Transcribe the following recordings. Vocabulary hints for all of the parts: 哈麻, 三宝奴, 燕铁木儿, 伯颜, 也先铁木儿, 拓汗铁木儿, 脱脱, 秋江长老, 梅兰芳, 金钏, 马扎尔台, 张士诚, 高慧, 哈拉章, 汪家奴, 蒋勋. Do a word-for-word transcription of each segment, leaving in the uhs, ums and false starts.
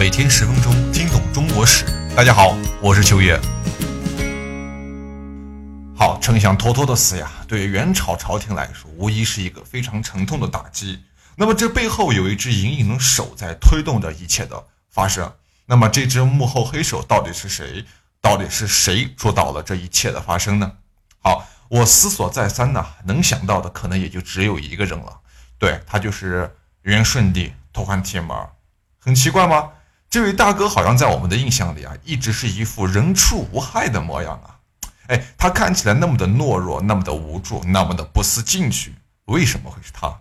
每天十分钟，听懂中国史。大家好，我是秋叶。好，丞相脱脱的死呀，对元朝朝廷来说，无疑是一个非常沉痛的打击。那么这背后有一只隐隐的手在推动着一切的发生。那么这只幕后黑手到底是谁？到底是谁主导了这一切的发生呢？好，我思索再三呢，能想到的可能也就只有一个人了。对，他就是元顺帝拓汗铁木儿。很奇怪吗？这位大哥好像在我们的印象里啊，一直是一副人畜无害的模样啊。哎，他看起来那么的懦弱，那么的无助，那么的不思进取，为什么会是他？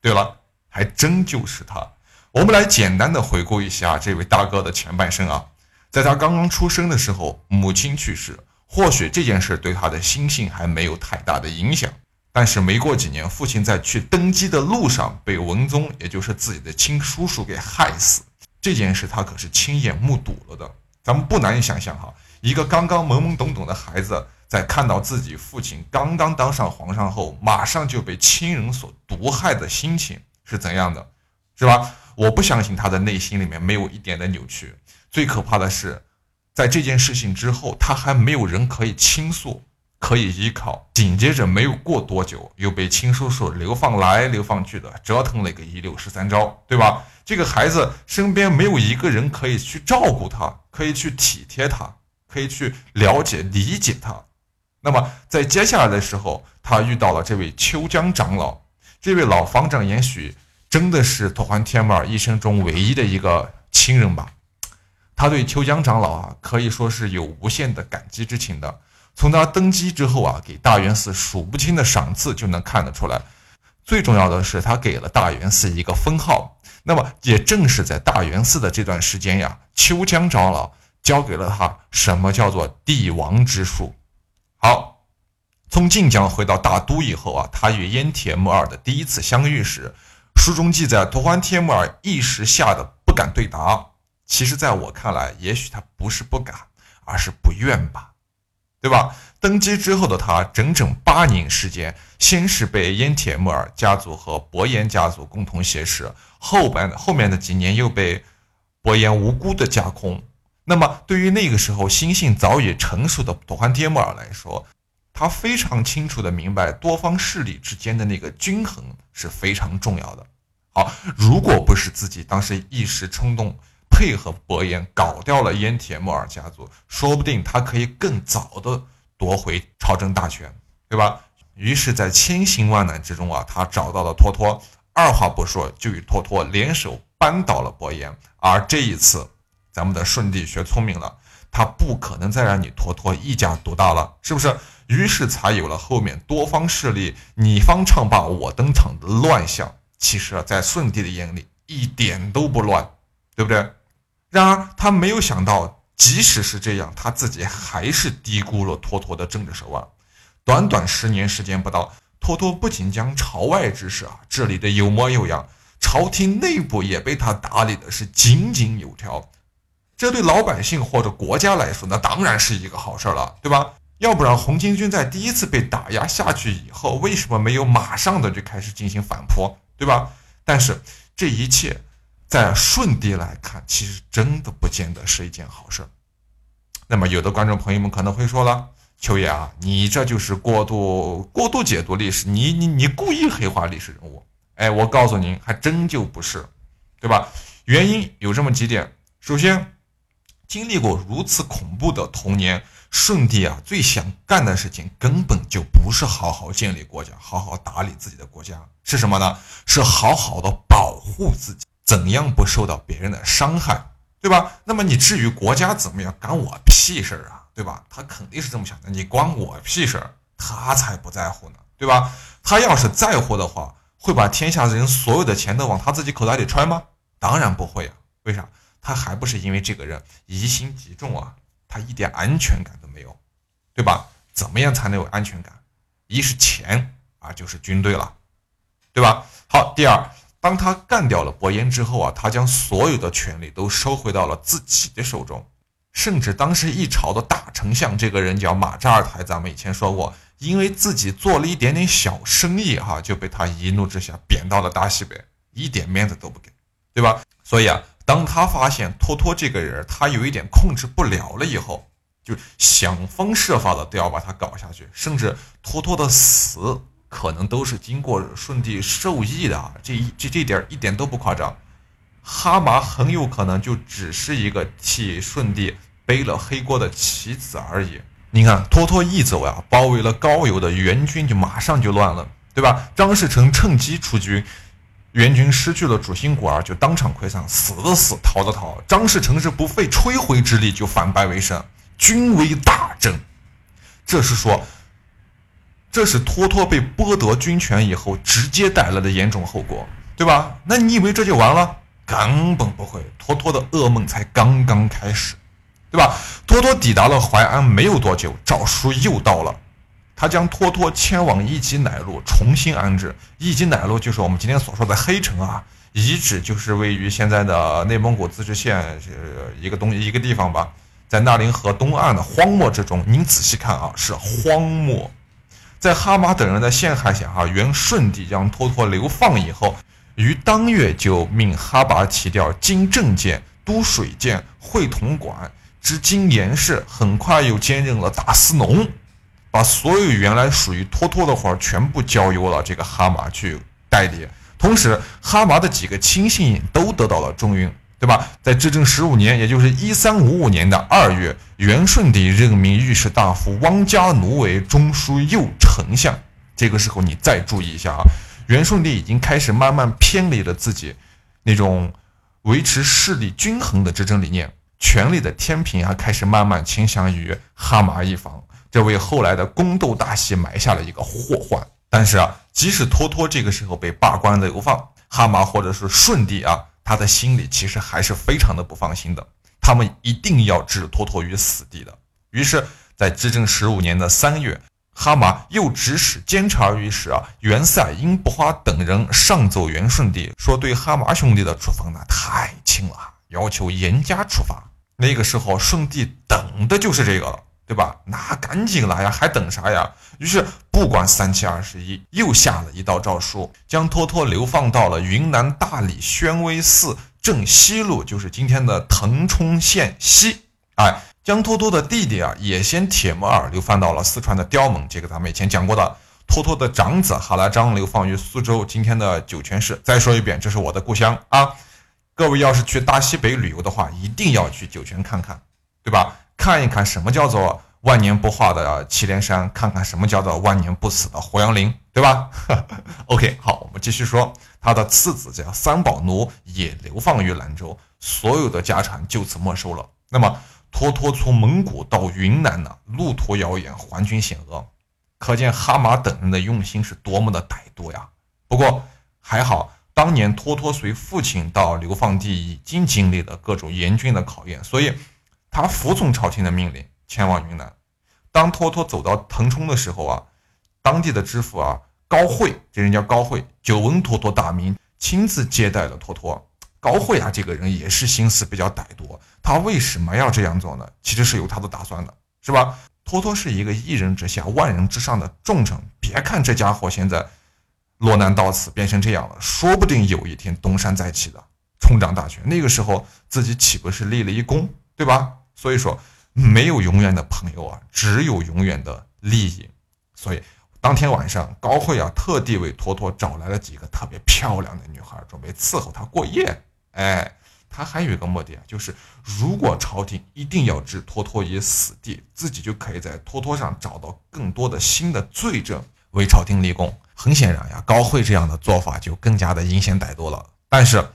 对了，还真就是他。我们来简单的回顾一下这位大哥的前半生啊。在他刚刚出生的时候，母亲去世，或许这件事对他的心性还没有太大的影响。但是没过几年，父亲在去登基的路上被文宗，也就是自己的亲叔叔给害死，这件事他可是亲眼目睹了的。咱们不难以想象哈，一个刚刚懵懵懂懂的孩子，在看到自己父亲刚刚当上皇上后，马上就被亲人所毒害的心情是怎样的，是吧？我不相信他的内心里面没有一点的扭曲。最可怕的是，在这件事情之后，他还没有人可以倾诉，可以依靠。紧接着没有过多久，又被亲叔叔流放来流放去的折腾了一个一六十三招，对吧？这个孩子身边没有一个人可以去照顾他，可以去体贴他，可以去了解理解他。那么在接下来的时候，他遇到了这位秋江长老。这位老方丈也许真的是拓汗铁木儿一生中唯一的一个亲人吧。他对秋江长老啊，可以说是有无限的感激之情的。从他登基之后啊，给大元寺数不清的赏赐就能看得出来。最重要的是，他给了大元寺一个封号。那么也正是在大元寺的这段时间呀，秋江长老教给了他什么叫做帝王之术。好，从晋江回到大都以后啊，他与燕铁木儿的第一次相遇时，书中记载拓汗铁木儿一时吓得不敢对答。其实在我看来，也许他不是不敢，而是不愿吧。对吧？登基之后的他，整整八年时间，先是被燕铁木儿家族和伯颜家族共同挟持，后半后面的几年又被伯颜无辜的架空。那么，对于那个时候心性早已成熟的拓汗铁木儿来说，他非常清楚的明白多方势力之间的那个均衡是非常重要的。好，如果不是自己当时一时冲动，配合伯颜搞掉了燕铁木儿家族，说不定他可以更早的夺回朝政大权，对吧？于是在千辛万难之中啊，他找到了脱脱，二话不说就与脱脱联手扳倒了伯颜。而这一次咱们的顺帝学聪明了，他不可能再让你脱脱一家独大了，是不是？于是才有了后面多方势力你方唱罢我登场的乱象。其实啊，在顺帝的眼里一点都不乱，对不对？然而他没有想到，即使是这样，他自己还是低估了脱脱的政治手腕。短短十年时间不到，脱脱不仅将朝外之事啊治理的有模有样，朝廷内部也被他打理的是井井有条。这对老百姓或者国家来说，那当然是一个好事了，对吧？要不然红巾军在第一次被打压下去以后，为什么没有马上的就开始进行反扑，对吧？但是这一切在顺帝来看，其实真的不见得是一件好事。那么有的观众朋友们可能会说了，秋叶啊，你这就是过度过度解读历史，你你你故意黑化历史人物。哎，我告诉您，还真就不是，对吧？原因有这么几点。首先，经历过如此恐怖的童年，顺帝啊最想干的事情根本就不是好好建立国家，好好打理自己的国家，是什么呢？是好好的保护自己，怎样不受到别人的伤害，对吧？那么你至于国家怎么样，干我屁事啊，对吧？他肯定是这么想的，你关我屁事，他才不在乎呢，对吧？他要是在乎的话，会把天下人所有的钱都往他自己口袋里揣吗？当然不会啊。为啥？他还不是因为这个人疑心极重啊，他一点安全感都没有，对吧？怎么样才能有安全感？一是钱啊，就是军队了，对吧？好，第二，当他干掉了伯颜之后啊，他将所有的权力都收回到了自己的手中，甚至当时一朝的大丞相，这个人叫马扎尔台，咱们以前说过，因为自己做了一点点小生意哈、啊，就被他一怒之下贬到了大西北，一点面子都不给，对吧？所以啊，当他发现托托这个人他有一点控制不了了以后，就想方设法的都要把他搞下去，甚至托托的死可能都是经过舜帝授意的，这一这这点一点都不夸张。哈麻很有可能就只是一个替舜帝背了黑锅的棋子而已。你看托托一走呀、啊，包围了高邮的元军就马上就乱了，对吧？张士诚趁机出军，元军失去了主心骨儿，就当场溃散，死的死，逃的逃。张士诚是不费吹灰之力就反败为胜，军威大振。这是说，这是托托被剥夺军权以后直接带来的严重后果，对吧？那你以为这就完了？根本不会，托托的噩梦才刚刚开始，对吧？托托抵达了淮安没有多久，诏书又到了。他将托托迁往一级乃路重新安置。一级乃路就是我们今天所说的黑城啊，遗址就是位于现在的内蒙古自治县一个东一个地方吧，在纳林河东岸的荒漠之中。您仔细看啊，是荒漠。在哈麻等人的陷害下啊，元顺帝将托托流放以后，于当月就命哈拔提调经政监、都水监、会同管、执经盐事，很快又兼任了大司农。把所有原来属于托托的活全部交由了这个哈麻去代理，同时哈麻的几个亲信都得到了重用，对吧？在至正十五年，也就是一三五五年的二月，元顺帝任命御史大夫汪家奴为中书右丞相。这个时候你再注意一下啊，元顺帝已经开始慢慢偏离了自己那种维持势力均衡的执政理念，权力的天平啊开始慢慢倾向于哈麻一方。这为后来的宫斗大戏埋下了一个祸患。但是啊，即使托托这个时候被罢官流放，哈麻或者是舜帝啊，他的心里其实还是非常的不放心的，他们一定要置托托于死地的。于是在至正十五年的三月，哈麻又指使监察御史啊袁赛、英不花等人上奏元顺帝，说对哈麻兄弟的处罚呢太轻了，要求严加处罚。那个时候舜帝等的就是这个了，对吧？那赶紧来呀，还等啥呀？于是不管三七二十一，又下了一道诏书，将托托流放到了云南大理宣威寺正西路，就是今天的腾冲县西。哎，将托托的弟弟啊也先铁木儿流放到了四川的刁盟，这个咱们以前讲过的。托托的长子哈拉章流放于苏州，今天的酒泉市。再说一遍，这是我的故乡啊！各位要是去大西北旅游的话，一定要去酒泉看看，对吧？看一看什么叫做万年不化的祁连山，看看什么叫做万年不死的胡杨林，对吧？OK， 好，我们继续说，他的次子叫三宝奴也流放于兰州，所有的家产就此没收了。那么托托从蒙古到云南呢，路途遥远，还军险恶，可见哈麻等人的用心是多么的歹毒呀。不过还好，当年托托随父亲到流放地已经经历了各种严峻的考验，所以他服从朝廷的命令前往云南。当托托走到腾冲的时候啊，当地的知府啊高慧，这人叫高慧，久闻托托大名，亲自接待了托托。高慧啊这个人也是心思比较歹毒，他为什么要这样做呢？其实是有他的打算的，是吧？托托是一个一人之下万人之上的重臣，别看这家伙现在落难到此变成这样了，说不定有一天东山再起的冲掌大权，那个时候自己岂不是立了一功，对吧？所以说没有永远的朋友啊，只有永远的利益。所以当天晚上高慧啊特地为托托找来了几个特别漂亮的女孩，准备伺候她过夜。哎，他还有一个目的啊，就是如果朝廷一定要置托托于死地，自己就可以在托托上找到更多的新的罪证为朝廷立功。很显然呀，高慧这样的做法就更加的阴险歹毒了。但是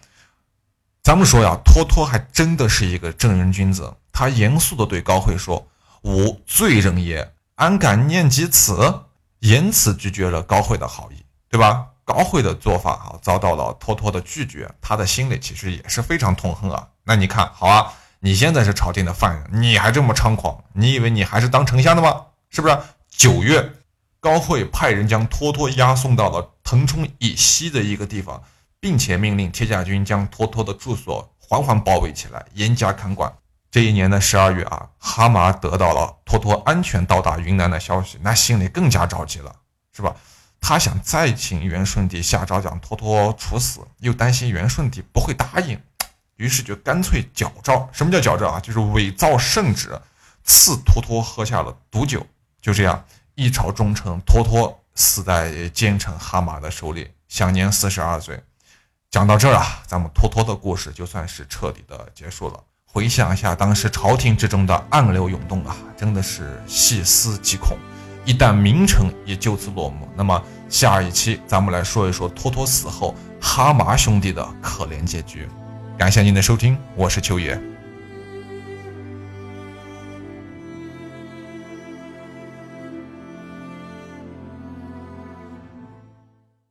咱们说呀，托托还真的是一个正人君子，他严肃地对高慧说：“吾罪人也，安敢念及此？”言辞拒绝了高慧的好意，对吧？高慧的做法啊，遭到了托托的拒绝，他的心里其实也是非常痛恨啊。那你看，好啊，你现在是朝廷的犯人，你还这么猖狂，你以为你还是当丞相的吗？是不是？九月，高慧派人将托托押送到了腾冲以西的一个地方，并且命令铁甲军将托托的住所缓缓包围起来，严加看管。这一年的十二月啊，哈麻得到了托托安全到达云南的消息，那心里更加着急了，是吧？他想再请元顺帝下诏将托托处死，又担心元顺帝不会答应，于是就干脆矫诏。什么叫矫诏啊？就是伪造圣旨，刺脱脱喝下了毒酒。就这样一朝忠臣脱脱死在奸臣哈马的手里，享年四十二岁。讲到这儿啊，咱们脱脱的故事就算是彻底的结束了。回想一下当时朝廷之中的暗流涌动啊，真的是细思极恐。一旦名臣也就此落幕。那么下一期咱们来说一说脱脱死后哈麻兄弟的可怜结局。感谢您的收听，我是秋野。